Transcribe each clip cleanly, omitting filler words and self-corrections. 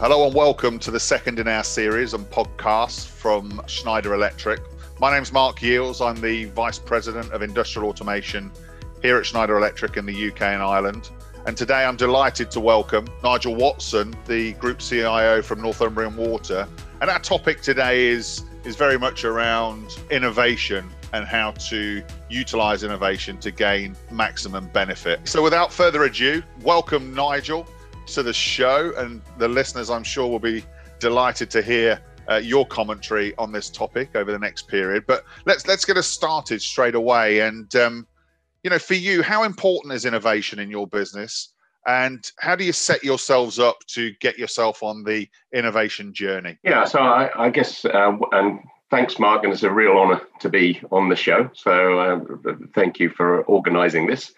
Hello and welcome to the second in our series and podcast from Schneider Electric. My name's Mark Yields. I'm the Vice President of Industrial Automation here at Schneider Electric in the UK and Ireland. And today I'm delighted to welcome Nigel Watson, the Group CIO from Northumbrian Water. And our topic today is very much around innovation and how to utilise innovation to gain maximum benefit. So without further ado, welcome Nigel to the show, and the listeners I'm sure will be delighted to hear your commentary on this topic over the next period. But let's get us started straight away. And you know, for you, how important is innovation in your business, and how do you set yourselves up to get yourself on the innovation journey? Yeah, so I guess and thanks, Mark, and it's a real honor to be on the show, so thank you for organizing this.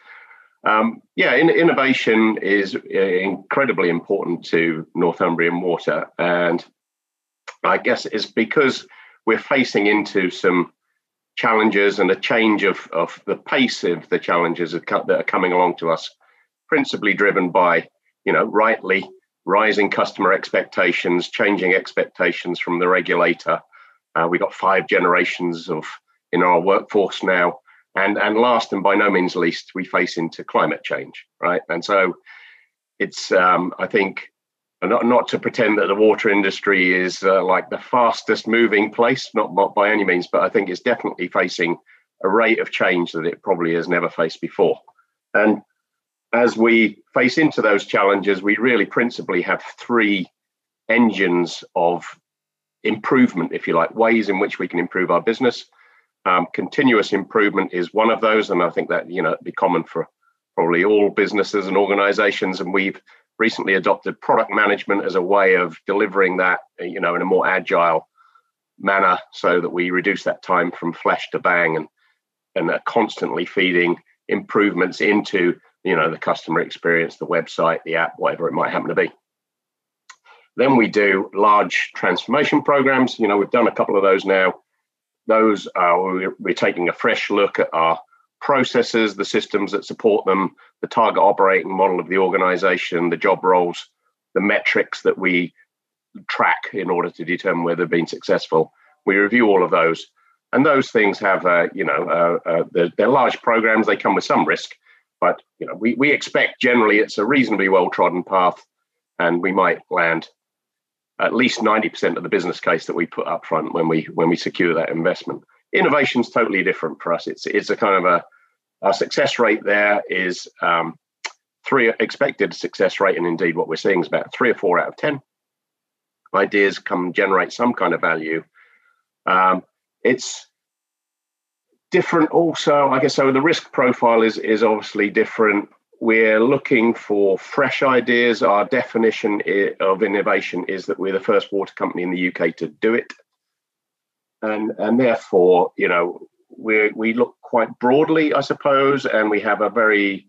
Innovation is incredibly important to Northumbrian Water, and I guess it's because we're facing into some challenges and a change of the pace of the challenges that are coming along to us, principally driven by, you know, rightly rising customer expectations, changing expectations from the regulator. We've got 5 generations in our workforce now. And last, and by no means least, we face into climate change, right? And so it's, I think, not to pretend that the water industry is like the fastest moving place, not by any means, but I think it's definitely facing a rate of change that it probably has never faced before. And as we face into those challenges, we really principally have 3 engines of improvement, if you like, ways in which we can improve our business. Continuous improvement is one of those, and I think that, you know, it'd be common for probably all businesses and organizations. And we've recently adopted product management as a way of delivering that, you know, in a more agile manner, so that we reduce that time from flash to bang, and are constantly feeding improvements into, you know, the customer experience, the website, the app, whatever it might happen to be. Then we do large transformation programs. You know, we've done a couple of those now. Those are, we're taking a fresh look at our processes, the systems that support them, the target operating model of the organization, the job roles, the metrics that we track in order to determine whether they've been successful. We review all of those. And those things have, they're large programs. They come with some risk, but, you know, we expect generally it's a reasonably well-trodden path, and we might land at least 90% of the business case that we put up front when we secure that investment. Innovation's totally different for us. It's a kind of a success rate there is 3 expected success rate, and indeed what we're seeing is about 3 or 4 out of 10 ideas come generate some kind of value. It's different also, I guess. So the risk profile is obviously different. We're looking for fresh ideas. Our definition of innovation is that we're the first water company in the UK to do it. And therefore, you know, we look quite broadly, I suppose, and we have a very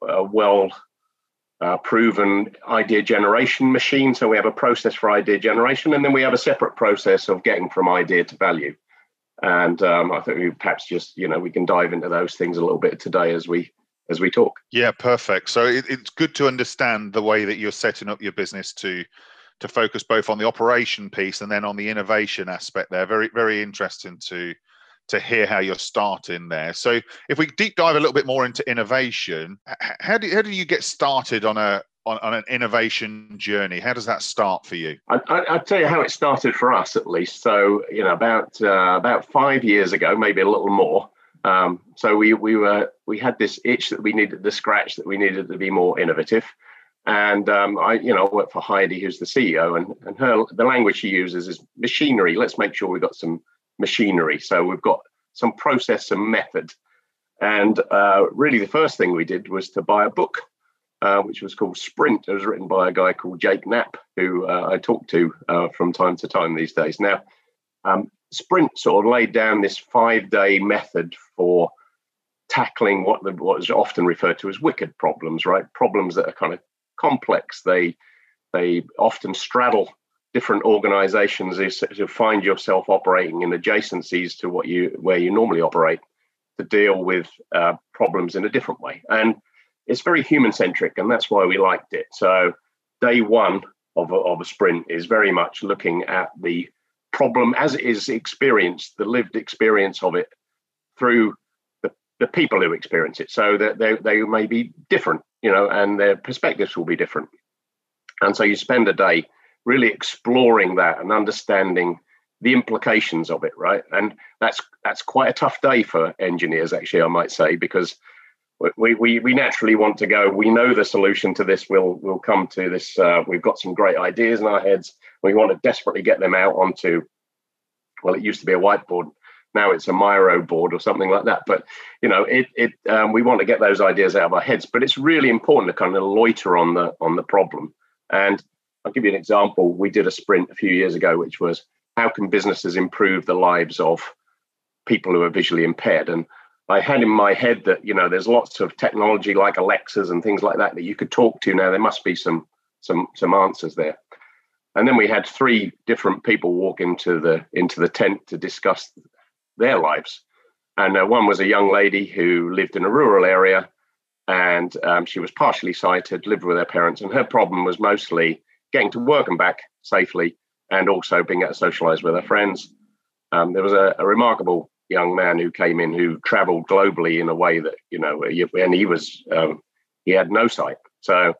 well-proven idea generation machine. So we have a process for idea generation, and then we have a separate process of getting from idea to value. And I think we perhaps just, you know, we can dive into those things a little bit today as we talk. Yeah, perfect. So it's good to understand the way that you're setting up your business to focus both on the operation piece and then on the innovation aspect there. Very, very interesting to hear how you're starting there. So if we deep dive a little bit more into innovation, how do you get started on an innovation journey? How does that start for you? I'll tell you how it started for us, at least. So, you know, about 5 years ago, maybe a little more, so we had this itch that we needed, the scratch that we needed to be more innovative. And I work for Heidi, who's the CEO, and the language she uses is machinery. Let's make sure we've got some machinery. So we've got some process, some method. And really the first thing we did was to buy a book, which was called Sprint. It was written by a guy called Jake Knapp, who I talk to from time to time these days. Now, Sprint sort of laid down this 5-day method for tackling what is often referred to as wicked problems, right? Problems that are kind of complex. They often straddle different organizations. You find yourself operating in adjacencies to where you normally operate, to deal with problems in a different way. And it's very human-centric, and that's why we liked it. So day one of a sprint is very much looking at the problem as it is experienced, the lived experience of it through the people who experience it. So that they may be different, you know, and their perspectives will be different. And so you spend a day really exploring that and understanding the implications of it, right? And that's quite a tough day for engineers, actually, I might say, because we naturally want to go, we know the solution to this, we'll come to this, we've got some great ideas in our heads, we want to desperately get them out onto, well, it used to be a whiteboard, now it's a Miro board or something like that, but, you know, we want to get those ideas out of our heads, but it's really important to kind of loiter on the problem. And I'll give you an example. We did a sprint a few years ago, which was, how can businesses improve the lives of people who are visually impaired? And I had in my head that, you know, there's lots of technology like Alexas and things like that you could talk to now. There must be some answers there. And then we had three different people walk into the tent to discuss their lives. And one was a young lady who lived in a rural area, and she was partially sighted, lived with her parents, and her problem was mostly getting to work and back safely, and also being able to socialise with her friends. There was a remarkable young man who came in who travelled globally in a way that, you know, and he had no sight. So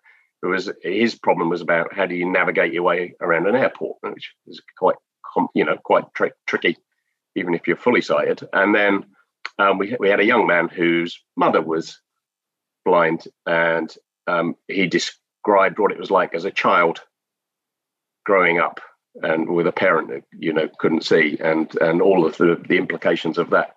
his problem was about, how do you navigate your way around an airport, which is quite tricky, even if you're fully sighted. And then we had a young man whose mother was blind, and he described what it was like as a child growing up and with a parent who, you know, couldn't see, and all of the implications of that.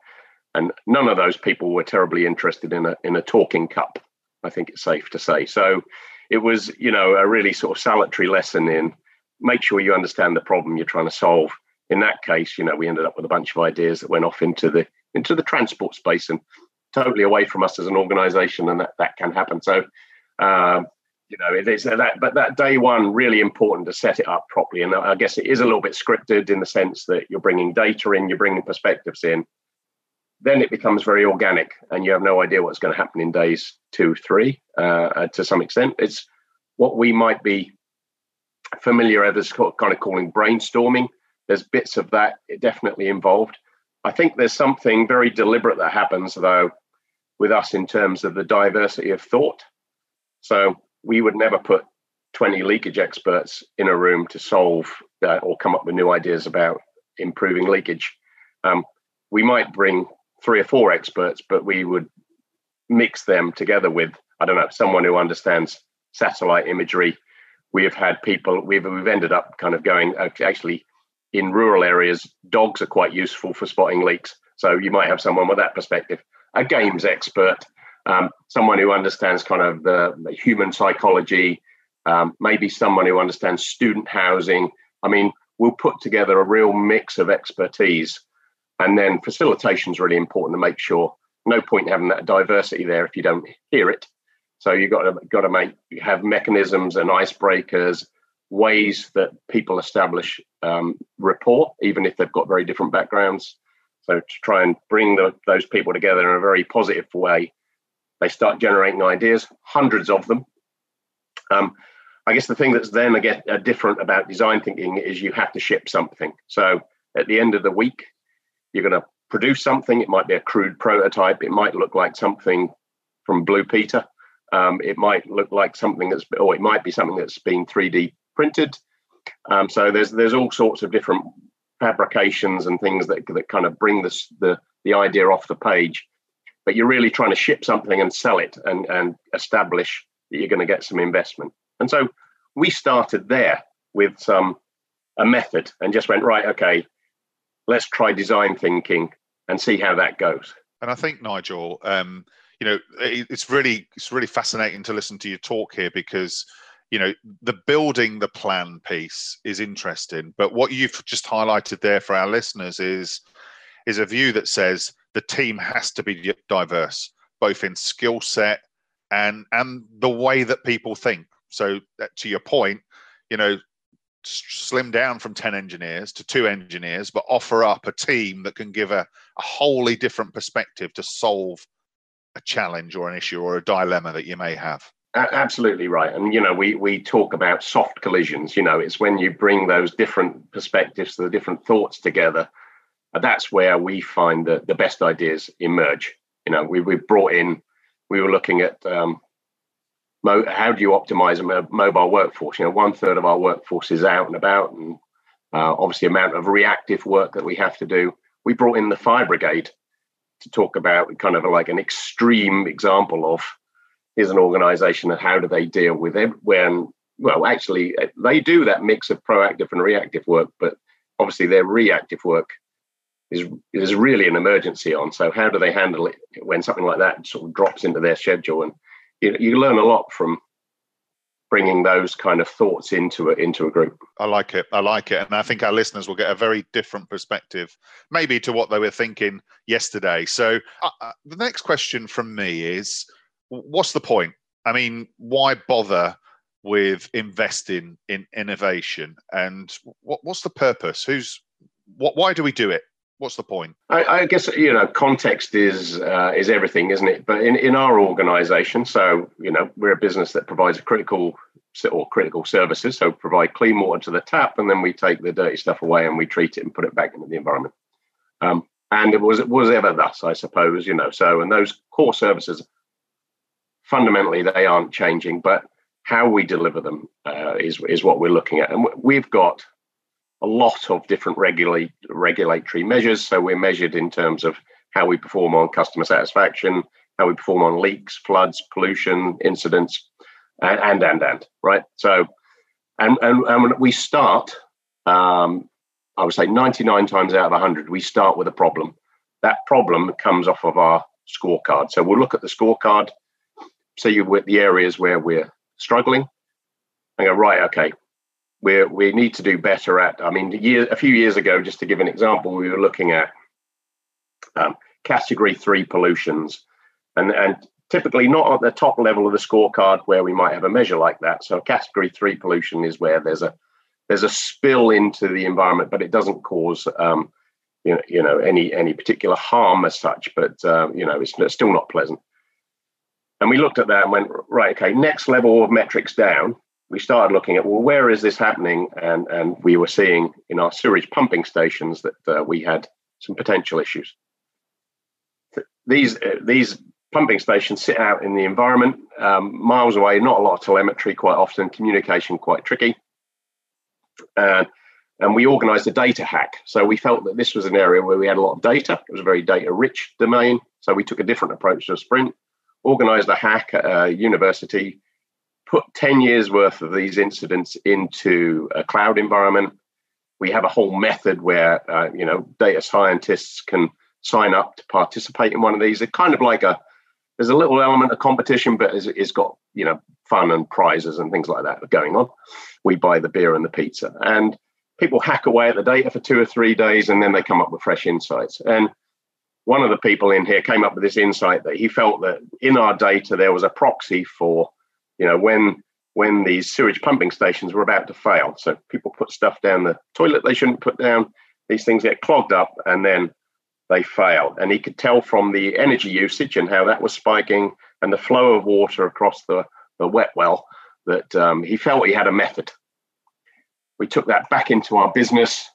And none of those people were terribly interested in a talking cup, I think it's safe to say. So it was, you know, a really sort of salutary lesson in, make sure you understand the problem you're trying to solve. In that case, you know, we ended up with a bunch of ideas that went off into the transport space and totally away from us as an organisation, and that can happen. So, you know, it is that. But that day one, really important to set it up properly. And I guess it is a little bit scripted in the sense that you're bringing data in, you're bringing perspectives in. Then it becomes very organic, and you have no idea what's going to happen in days 2, 3. To some extent, it's what we might be familiar as kind of calling brainstorming. There's bits of that definitely involved. I think there's something very deliberate that happens, though, with us in terms of the diversity of thought. So we would never put 20 leakage experts in a room to solve or come up with new ideas about improving leakage. We might bring 3 or 4 experts, but we would mix them together with, I don't know, someone who understands satellite imagery. We have had people, we've ended up kind of going, actually, in rural areas, dogs are quite useful for spotting leaks. So you might have someone with that perspective, a games expert, someone who understands kind of the human psychology, maybe someone who understands student housing. I mean, we'll put together a real mix of expertise. And then facilitation is really important to make sure. No point in having that diversity there if you don't hear it. So you've got to have mechanisms and icebreakers, ways that people establish rapport, even if they've got very different backgrounds. So to try and bring those people together in a very positive way, they start generating ideas, hundreds of them. I guess the thing that's then again different about design thinking is you have to ship something. So at the end of the week, you're going to produce something. It might be a crude prototype. It might look like something from Blue Peter. It might look like something it might be something that's been 3D printed. So there's all sorts of different fabrications and things that kind of bring the idea off the page, but you're really trying to ship something and sell it and establish that you're going to get some investment. And so we started there with a method and just went, right, okay, let's try design thinking and see how that goes. And I think, Nigel, you know, it's really fascinating to listen to your talk here, because you know, the building the plan piece is interesting, but what you've just highlighted there for our listeners is a view that says the team has to be diverse, both in skill set and the way that people think. So to your point, you know, slim down from 10 engineers to 2 engineers, but offer up a team that can give a wholly different perspective to solve a challenge or an issue or a dilemma that you may have. Absolutely right. And, you know, we talk about soft collisions. You know, it's when you bring those different perspectives, the different thoughts together, that's where we find that the best ideas emerge. You know, we were looking at how do you optimize a mobile workforce? You know, 1/3 of our workforce is out and about, and obviously amount of reactive work that we have to do. We brought in the fire brigade to talk about kind of like an extreme example of is an organization and how do they deal with it when, well, actually they do that mix of proactive and reactive work, but obviously their reactive work is really an emergency on. So how do they handle it when something like that sort of drops into their schedule? And you learn a lot from bringing those kind of thoughts into a group. I like it. And I think our listeners will get a very different perspective, maybe to what they were thinking yesterday. So the next question from me is, what's the point? I mean, why bother with investing in innovation? And what's the purpose? Why do we do it? What's the point? I guess, you know, context is everything, isn't it? But in our organisation, so, you know, we're a business that provides critical services, so provide clean water to the tap, and then we take the dirty stuff away and we treat it and put it back into the environment. And it was ever thus, I suppose, you know. So, and those core services, fundamentally, they aren't changing, but how we deliver them is what we're looking at. And we've got a lot of different regulatory measures. So we're measured in terms of how we perform on customer satisfaction, how we perform on leaks, floods, pollution, incidents, and, right? So, and we start, I would say 99 times out of 100, we start with a problem. That problem comes off of our scorecard. So we'll look at the scorecard, see with the areas where we're struggling, and go, right, okay, we need to do better at, I mean, a few years ago, just to give an example, we were looking at category 3 pollutions, and typically not at the top level of the scorecard where we might have a measure like that. So category 3 pollution is where there's a spill into the environment, but it doesn't cause you know any particular harm as such, but you know, it's still not pleasant. And we looked at that and went, right, okay, next level of metrics down, we started looking at, well, where is this happening? And we were seeing in our sewage pumping stations that we had some potential issues. These pumping stations sit out in the environment, miles away, not a lot of telemetry quite often, communication quite tricky. And we organised a data hack. So we felt that this was an area where we had a lot of data. It was a very data-rich domain. So we took a different approach to Sprint, organised a hack at a university, put 10 years worth of these incidents into a cloud environment. We have a whole method where, you know, data scientists can sign up to participate in one of these. It's kind of like there's a little element of competition, but it's got, you know, fun and prizes and things like that going on. We buy the beer and the pizza, and people hack away at the data for 2 or 3 days, and then they come up with fresh insights. And one of the people in here came up with this insight that he felt that in our data there was a proxy for, you know, when these sewage pumping stations were about to fail. So people put stuff down the toilet they shouldn't put down. These things get clogged up and then they fail. And he could tell from the energy usage and how that was spiking and the flow of water across the wet well that he felt he had a method. We took that back into our business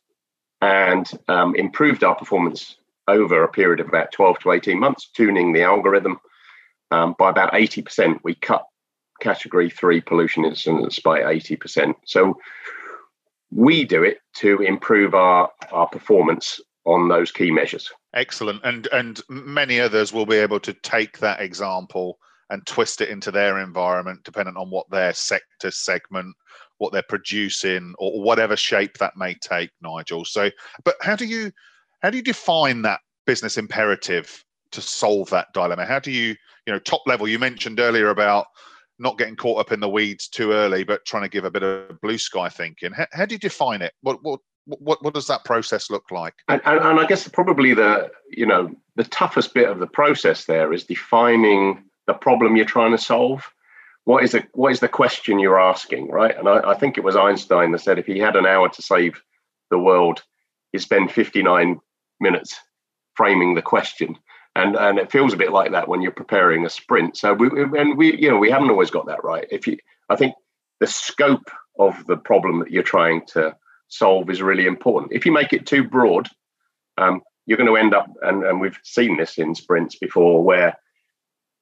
and improved our performance over a period of about 12 to 18 months, tuning the algorithm by about 80%. We cut category 3 pollution incidents by 80%. So we do it to improve our performance on those key measures. Excellent. And many others will be able to take that example and twist it into their environment, depending on what their sector segment, what they're producing, or whatever shape that may take, Nigel. So, but how do you define that business imperative to solve that dilemma? How do you know, top level, you mentioned earlier about not getting caught up in the weeds too early, but trying to give a bit of blue sky thinking. How do you define it? What does that process look like? And I guess probably the toughest bit of the process there is defining the problem you're trying to solve. What is the question you're asking, right? And I think it was Einstein that said if he had an hour to save the world, he'd spend 59 minutes framing the question. And it feels a bit like that when you're preparing a sprint. So we haven't always got that right. I think the scope of the problem that you're trying to solve is really important. If you make it too broad, you're going to end up, and we've seen this in sprints before, where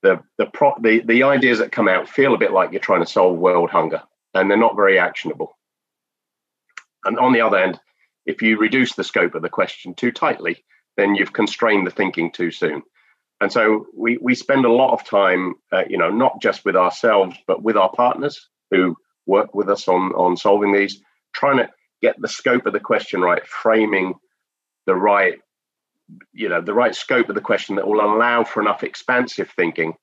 the ideas that come out feel a bit like you're trying to solve world hunger, and they're not very actionable. And on the other end, if you reduce the scope of the question too tightly, then you've constrained the thinking too soon. And so we spend a lot of time, not just with ourselves, but with our partners who work with us on solving these, trying to get the scope of the question right, framing the right scope of the question that will allow for enough expansive thinking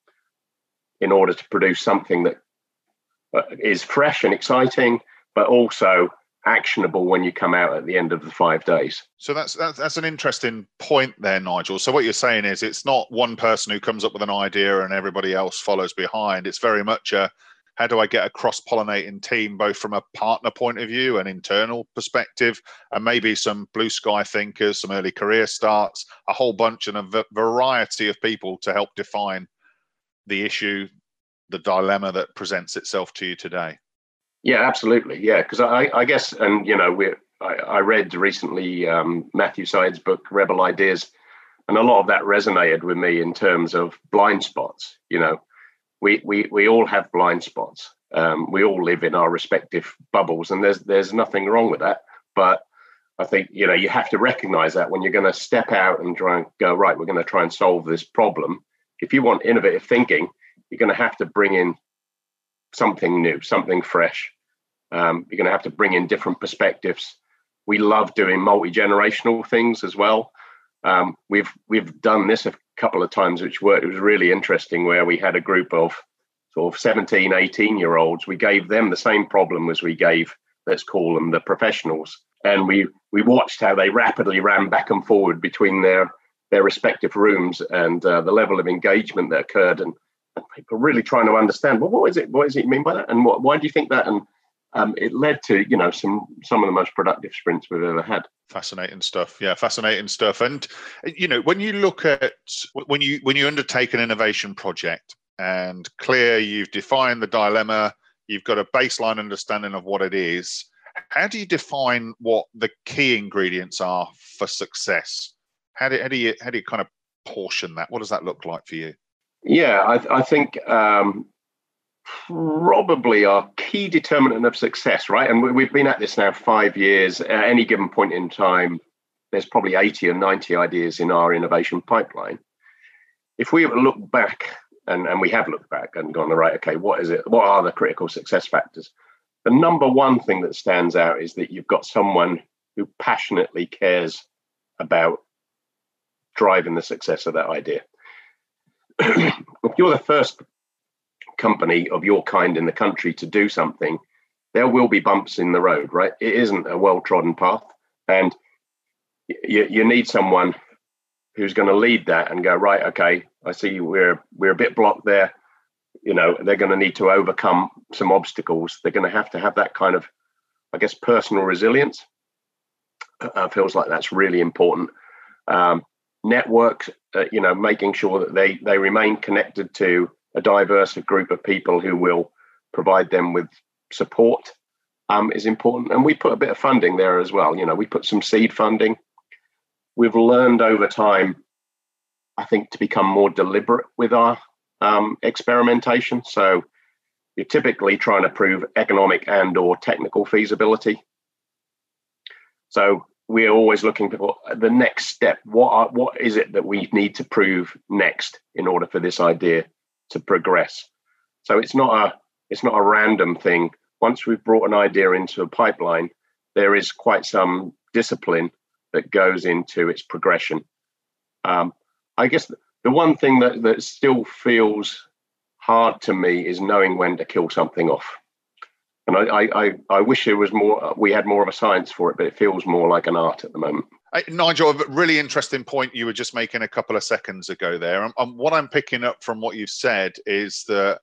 in order to produce something that is fresh and exciting, but also actionable when you come out at the end of the 5 days. So that's an interesting point there, Nigel. So what you're saying is it's not one person who comes up with an idea and everybody else follows behind. It's very much a, how do I get a cross-pollinating team, both from a partner point of view, an internal perspective, and maybe some blue sky thinkers, some early career starts, a whole bunch and a variety of people to help define the issue, the dilemma that presents itself to you today. Yeah, absolutely. Yeah, because I guess, and I read recently Matthew Side's book, Rebel Ideas, and a lot of that resonated with me in terms of blind spots, We all have blind spots. We all live in our respective bubbles, and there's nothing wrong with that. But I think, you have to recognize that when you're going to step out and try and go, right, we're going to try and solve this problem. If you want innovative thinking, you're going to have to bring in something new, something fresh. You're going to have to bring in different perspectives. We love doing multi-generational things as well. We've done this a couple of times, which worked. It was really interesting, where we had a group of sort of 17, 18-year-olds. We gave them the same problem as we gave, let's call them, the professionals. And we watched how they rapidly ran back and forward between their respective rooms, and the level of engagement that occurred. And people really trying to understand, well, what is it? What does it mean by that? And why do you think that? And it led to, some of the most productive sprints we've ever had. Fascinating stuff. Yeah, fascinating stuff. And, when you undertake an innovation project, and clear, you've defined the dilemma, you've got a baseline understanding of what it is, how do you define what the key ingredients are for success? How do you kind of portion that? What does that look like for you? Yeah, I think... probably our key determinant of success, right? And we've been at this now 5 years. At any given point in time, there's probably 80 or 90 ideas in our innovation pipeline. If we look back, and we have looked back and gone, right, okay, what is it? What are the critical success factors? The number one thing that stands out is that you've got someone who passionately cares about driving the success of that idea. If you're the first company of your kind in the country to do something, there will be bumps in the road, right? It isn't a well-trodden path, and you need someone who's going to lead that and go, right, okay, I see we're a bit blocked there. They're going to need to overcome some obstacles. They're going to have that kind of, I guess, personal resilience. Feels like that's really important. Networks, making sure that they remain connected to a diverse group of people who will provide them with support is important. And we put a bit of funding there as well. We put some seed funding. We've learned over time, I think, to become more deliberate with our experimentation. So you're typically trying to prove economic and or technical feasibility. So we're always looking for the next step. What is it that we need to prove next in order for this idea to progress? So it's not a random thing. Once we've brought an idea into a pipeline, there is quite some discipline that goes into its progression. I guess the one thing that still feels hard to me is knowing when to kill something off. And I wish there was more. We had more of a science for it, but it feels more like an art at the moment. Nigel, a really interesting point you were just making a couple of seconds ago there. And what I'm picking up from what you've said is that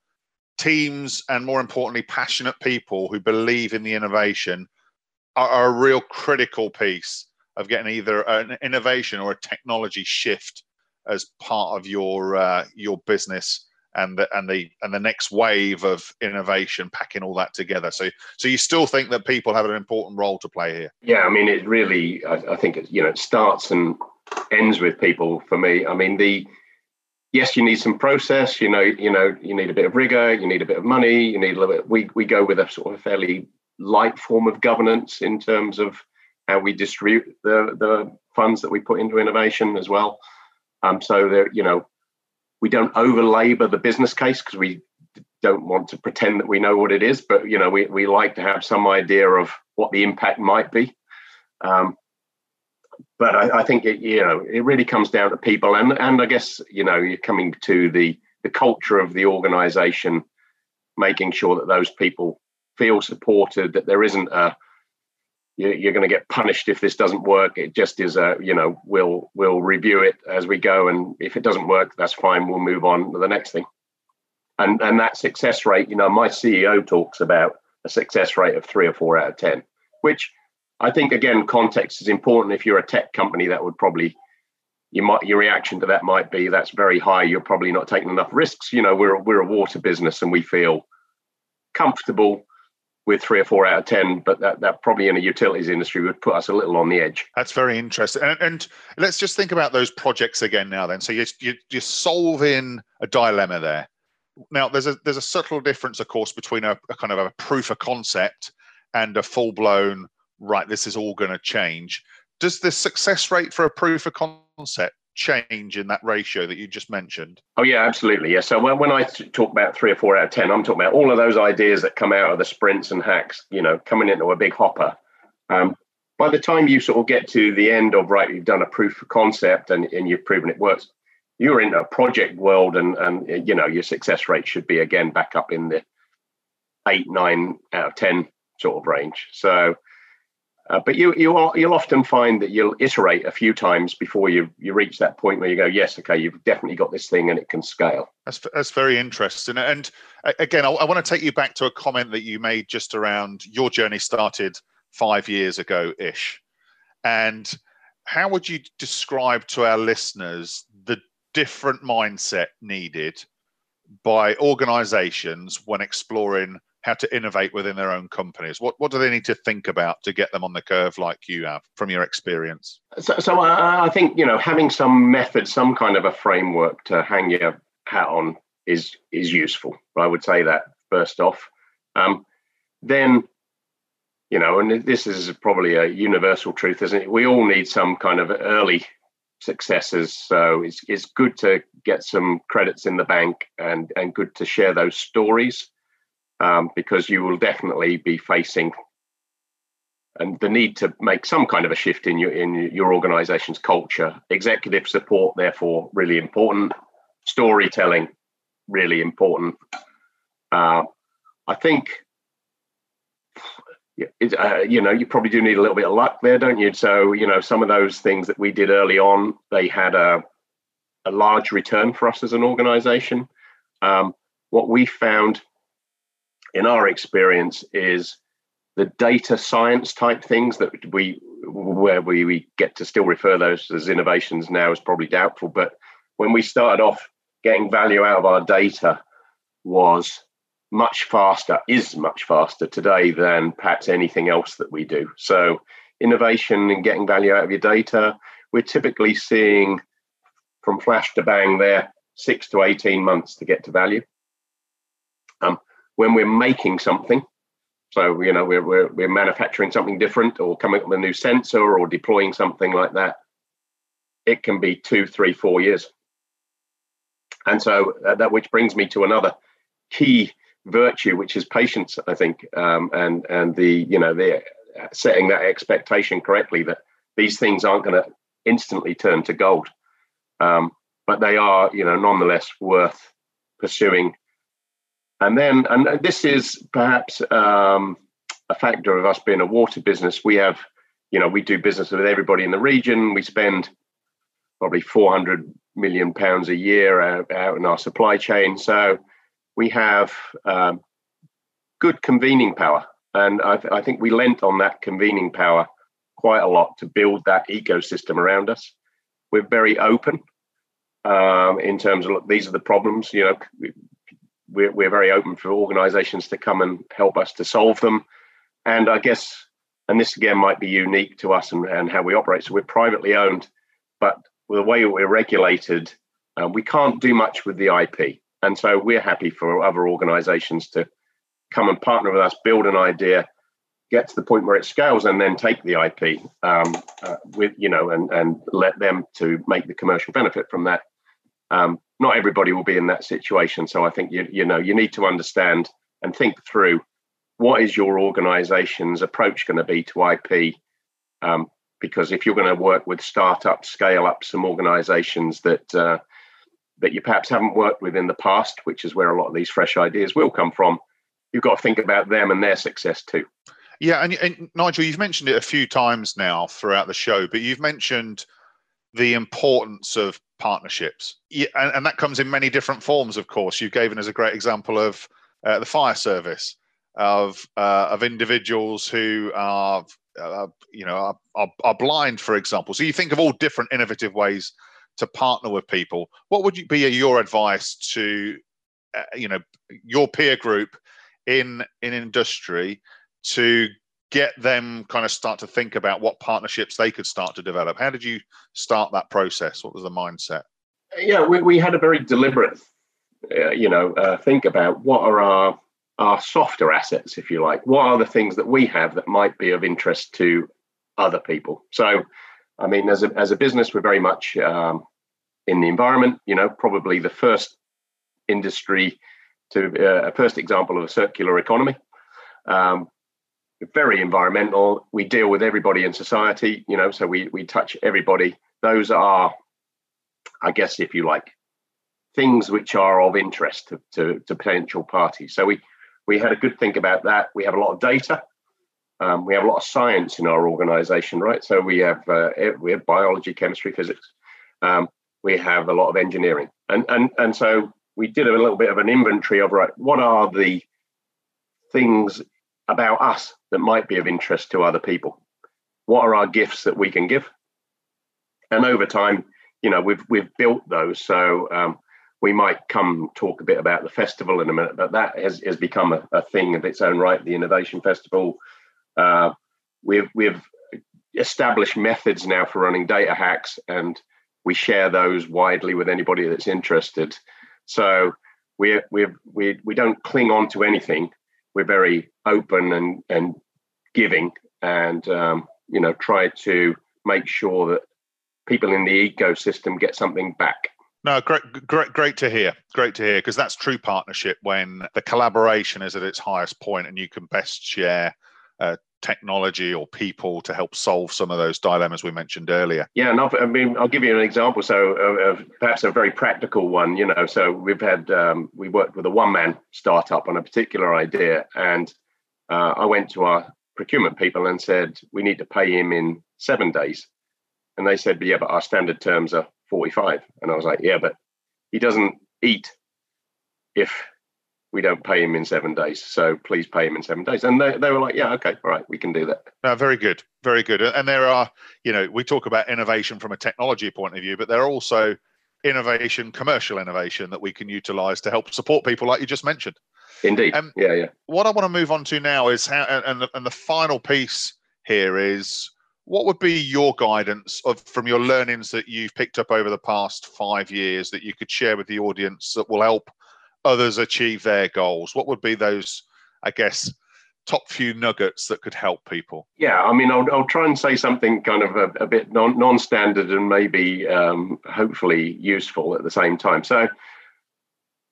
teams, and more importantly, passionate people who believe in the innovation are a real critical piece of getting either an innovation or a technology shift as part of your business and the next wave of innovation, packing all that together. So you still think that people have an important role to play here? Yeah, I mean, it really, I think it, you know, it starts and ends with people for me. I mean, yes, you need some process, you need a bit of rigor, you need a bit of money, you need a little bit, we go with a sort of fairly light form of governance in terms of how we distribute the funds that we put into innovation as well. So that, you know, we don't overlabor the business case because we don't want to pretend that we know what it is, but, you know, we like to have some idea of what the impact might be. But I think, it really comes down to people. And I guess, you know, you're coming to the culture of the organization, making sure that those people feel supported, that there isn't you're going to get punished if this doesn't work. It just is we'll review it as we go. And if it doesn't work, that's fine. We'll move on to the next thing. And that success rate, you know, my CEO talks about a success rate of 3 or 4 out of 10, which I think, again, context is important. If you're a tech company, that would probably, your reaction to that might be, that's very high. You're probably not taking enough risks. You know, we're a water business and we feel comfortable with 3 or 4 out of 10, but that probably in a utilities industry would put us a little on the edge. That's very interesting. And let's just think about those projects again now then. So you're solving a dilemma there. Now, there's a subtle difference, of course, between a kind of a proof of concept and a full-blown, right, this is all going to change. Does the success rate for a proof of concept change in that ratio that you just mentioned? Oh, yeah, absolutely. Yeah. So when I talk about 3 or 4 out of 10, I'm talking about all of those ideas that come out of the sprints and hacks, you know, coming into a big hopper. By the time you sort of get to the end of, right, you've done a proof of concept and you've proven it works, you're in a project world and you know, your success rate should be, again, back up in the 8, 9 out of 10 sort of range. So, but you'll often find that you'll iterate a few times before you reach that point where you go, yes, okay, you've definitely got this thing and it can scale. That's very interesting. And again, I want to take you back to a comment that you made just around your journey started 5 years ago-ish. And how would you describe to our listeners the different mindset needed by organizations when exploring how to innovate within their own companies? What do they need to think about to get them on the curve like you have from your experience? So I think, you know, having some method, some kind of a framework to hang your hat on is useful. I would say that first off. Then, you know, and this is probably a universal truth, isn't it? We all need some kind of early successes. So it's good to get some credits in the bank and good to share those stories. Because you will definitely be facing and the need to make some kind of a shift in your organization's culture. Executive support, therefore, really important. Storytelling, really important. I think, you know, you probably do need a little bit of luck there, don't you? So, you know, some of those things that we did early on, they had a large return for us as an organization. What we found in our experience is the data science type things that we get to still refer those as innovations now is probably doubtful. But when we started off, getting value out of our data is much faster today than perhaps anything else that we do. So innovation and getting value out of your data, we're typically seeing from flash to bang there, 6 to 18 months to get to value. When we're making something, so, you know, we're manufacturing something different or coming up with a new sensor or deploying something like that, it can be 2, 3, 4 years. And so that which brings me to another key virtue, which is patience, I think, and the, you know, the setting that expectation correctly that these things aren't going to instantly turn to gold, but they are, you know, nonetheless worth pursuing. And then, and this is perhaps a factor of us being a water business. We have, you know, we do business with everybody in the region. We spend probably £400 million a year out in our supply chain. So we have good convening power. And I think we lent on that convening power quite a lot to build that ecosystem around us. We're very open. in terms of, look, these are the problems. You know, we're very open for organizations to come and help us to solve them. And I guess, and this again might be unique to us and how we operate. So we're privately owned, but the way we're regulated, we can't do much with the IP. And so we're happy for other organizations to come and partner with us, build an idea, get to the point where it scales, and then take the IP with, you know, and let them to make the commercial benefit from that. Not everybody will be in that situation. So I think, you know, you need to understand and think through what is your organization's approach going to be to IP? Because if you're going to work with startups, scale up some organizations that, that you perhaps haven't worked with in the past, which is where a lot of these fresh ideas will come from, you've got to think about them and their success too. Yeah, and Nigel, you've mentioned it a few times now throughout the show, but you've mentioned the importance of partnerships. Yeah, and that comes in many different forms, of course. You've given us a great example of the fire service, of individuals who are, you know, are blind, for example. So you think of all different innovative ways to partner with people. What would be your advice to, you know, your peer group in industry, to get them kind of start to think about what partnerships they could start to develop? How did you start that process? What was the mindset? Yeah, we had a very deliberate, you know, think about what are our softer assets, if you like. What are the things that we have that might be of interest to other people? So, I mean, as a business, we're very much in the environment, you know, probably the first industry to first example of a circular economy. Very environmental. We deal with everybody in society, you know, so we touch everybody. Those are, I guess, if you like, things which are of interest to potential parties. So we had a good think about that. We have a lot of data. We have a lot of science in our organization, right? So we have biology, chemistry, physics. We have a lot of engineering. And so we did a little bit of an inventory of, right, what are the things about us that might be of interest to other people? What are our gifts that we can give? And over time, you know, we've built those. So we might come talk a bit about the festival in a minute, but that has become a thing of its own right, the Innovation Festival. We've established methods now for running data hacks, and we share those widely with anybody that's interested. So we don't cling on to anything. We're very open and giving, and you know, try to make sure that people in the ecosystem get something back. No, great to hear. Great to hear, because that's true partnership, when the collaboration is at its highest point, and you can best share technology or people to help solve some of those dilemmas we mentioned earlier. Yeah, and I mean, I'll give you an example. So perhaps a very practical one, you know. So we've had, we worked with a one-man startup on a particular idea, and I went to our procurement people and said, we need to pay him in 7 days. And they said, yeah, but our standard terms are 45. And I was like, yeah, but he doesn't eat if we don't pay him in 7 days, so please pay him in 7 days. And they were like, yeah, okay, all right, we can do that. Very good, very good. And there are, you know, we talk about innovation from a technology point of view, but there are also innovation, commercial innovation that we can utilize to help support people like you just mentioned. Indeed, yeah. What I want to move on to now is how, and the final piece here is, what would be your guidance from your learnings that you've picked up over the past 5 years that you could share with the audience that will help others achieve their goals? What would be those, I guess, top few nuggets that could help people? Yeah, I mean, I'll try and say something kind of a bit non-standard and maybe hopefully useful at the same time. So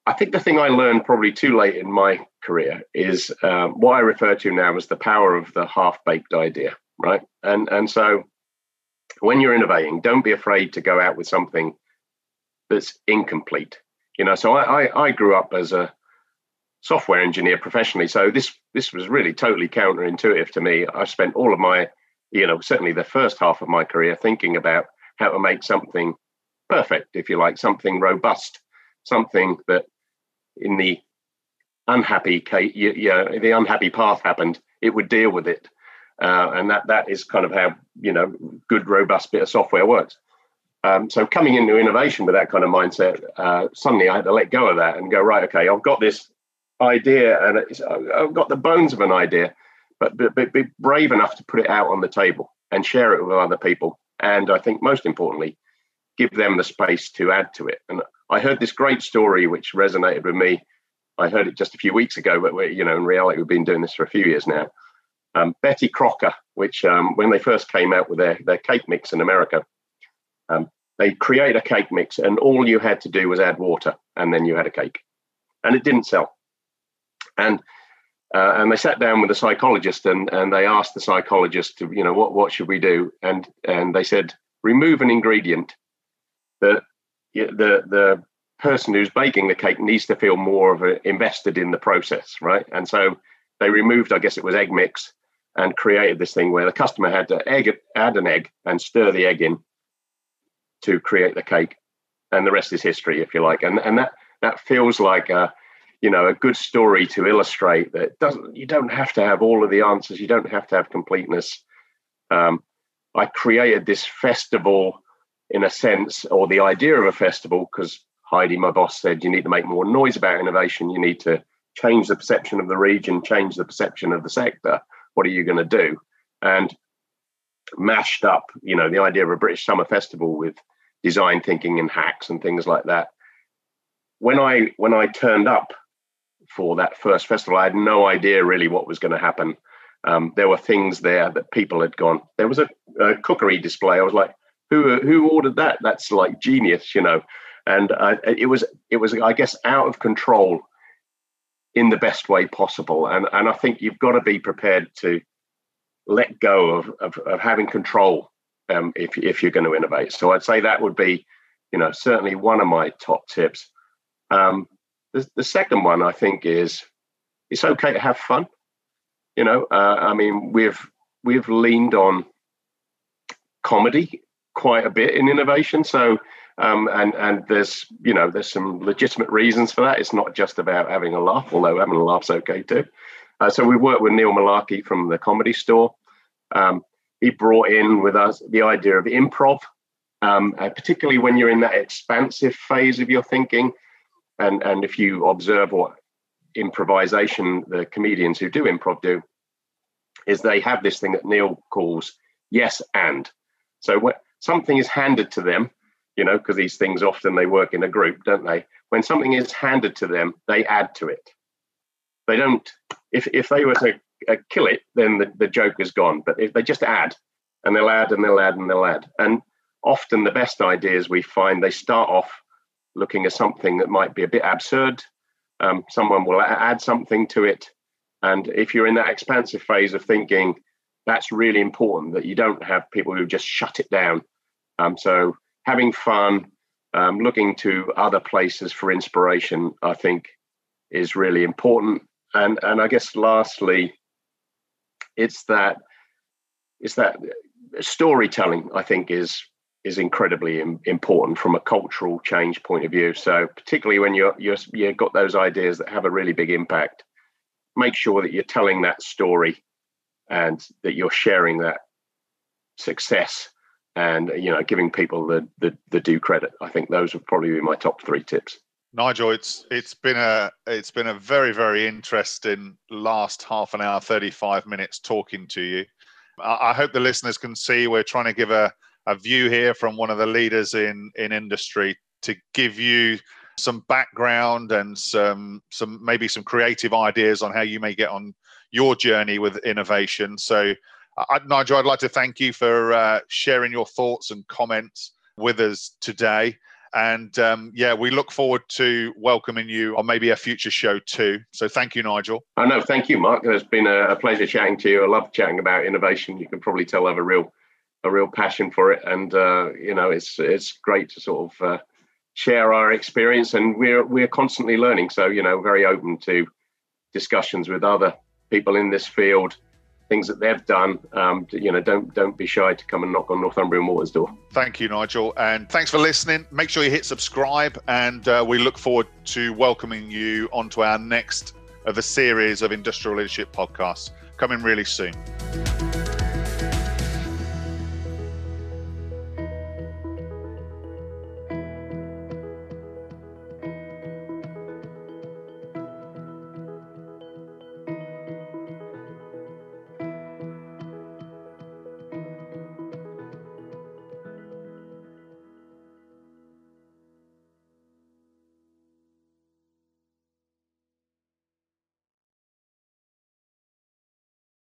I think the thing I learned probably too late in my career is what I refer to now as the power of the half-baked idea, right? And so when you're innovating, don't be afraid to go out with something that's incomplete. You know, so I grew up as a software engineer professionally. So this was really totally counterintuitive to me. I spent all of my, you know, certainly the first half of my career thinking about how to make something perfect, if you like, something robust, something that in the unhappy case, you know, the unhappy path happened, it would deal with it. And that is kind of how, you know, good, robust bit of software works. So coming into innovation with that kind of mindset, suddenly I had to let go of that and go, right, okay, I've got this idea and I've got the bones of an idea, but be brave enough to put it out on the table and share it with other people. And I think most importantly, give them the space to add to it. And I heard this great story, which resonated with me. I heard it just a few weeks ago, but we, you know, in reality, we've been doing this for a few years now. Betty Crocker, which when they first came out with their cake mix in America, they create a cake mix and all you had to do was add water and then you had a cake, and it didn't sell. And they sat down with a psychologist and they asked the psychologist, you know, what should we do? And they said, remove an ingredient that the person who's baking the cake needs to feel more of a, invested in the process, right? And so they removed, I guess it was egg mix, and created this thing where the customer had to add an egg and stir the egg in to create the cake. And the rest is history, if you like. And that feels like a, you know, a good story to illustrate that it doesn't, you don't have to have all of the answers. You don't have to have completeness. I created this festival in a sense, or the idea of a festival, because Heidi, my boss, said, you need to make more noise about innovation. You need to change the perception of the region, change the perception of the sector. What are you going to do? And mashed up, you know, the idea of a British summer festival with design thinking and hacks and things like that. When I turned up for that first festival, I had no idea really what was going to happen. There were things there that people had gone. There was a cookery display. I was like, who ordered that? That's like genius, you know. And it was, I guess, out of control in the best way possible. And I think you've got to be prepared to let go of having control if you're going to innovate. So I'd say that would be, you know, certainly one of my top tips. The second one, I think, is it's okay to have fun. You know, I mean, we've leaned on comedy quite a bit in innovation. So and there's, you know, there's some legitimate reasons for that. It's not just about having a laugh, although having a laugh's okay too. So we worked with Neil Malarkey from the Comedy Store. He brought in with us the idea of improv, particularly when you're in that expansive phase of your thinking. And if you observe what improvisation the comedians who do improv do, is they have this thing that Neil calls yes and. So when something is handed to them, you know, because these things often they work in a group, don't they? When something is handed to them, they add to it. They don't, if they were to kill it, then the joke is gone. But if they just add, and they'll add, and they'll add, and they'll add. And often the best ideas we find, they start off looking at something that might be a bit absurd. Someone will add something to it. And if you're in that expansive phase of thinking, that's really important that you don't have people who just shut it down. So having fun, looking to other places for inspiration, I think is really important. And I guess lastly, it's that storytelling, I think, is incredibly important from a cultural change point of view. So particularly when you've got those ideas that have a really big impact, make sure that you're telling that story and that you're sharing that success and, you know, giving people the due credit. I think those would probably be my top three tips. Nigel, it's been a very, very interesting last half an hour, 35 minutes talking to you. I hope the listeners can see we're trying to give a view here from one of the leaders in industry to give you some background and some maybe some creative ideas on how you may get on your journey with innovation. So, Nigel, I'd like to thank you for sharing your thoughts and comments with us today. And we look forward to welcoming you on maybe a future show too. So thank you, Nigel. I know. Thank you, Mark. It's been a pleasure chatting to you. I love chatting about innovation. You can probably tell I have a real passion for it, and you know, it's great to sort of share our experience, and we're constantly learning, so, you know, very open to discussions with other people in this field, things that they've done. You know, don't be shy to come and knock on Northumbrian Water's door. Thank you, Nigel, and thanks for listening. Make sure you hit subscribe, and we look forward to welcoming you onto our next of a series of industrial leadership podcasts coming really soon.